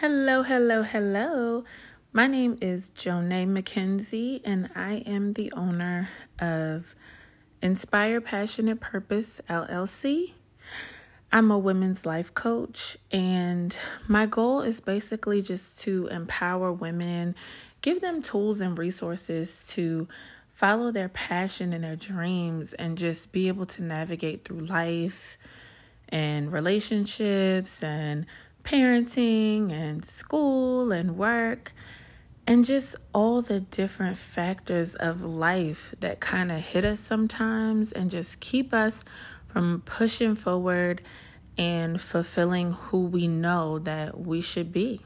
Hello. My name is Jonah McKenzie, and I am the owner of Inspire Passionate Purpose, LLC. I'm a women's life coach, and my goal is basically just to empower women, give them tools and resources to follow their passion and their dreams and just be able to navigate through life and relationships and parenting and school and work and just all the different factors of life that kind of hit us sometimes and just keep us from pushing forward and fulfilling who we know that we should be.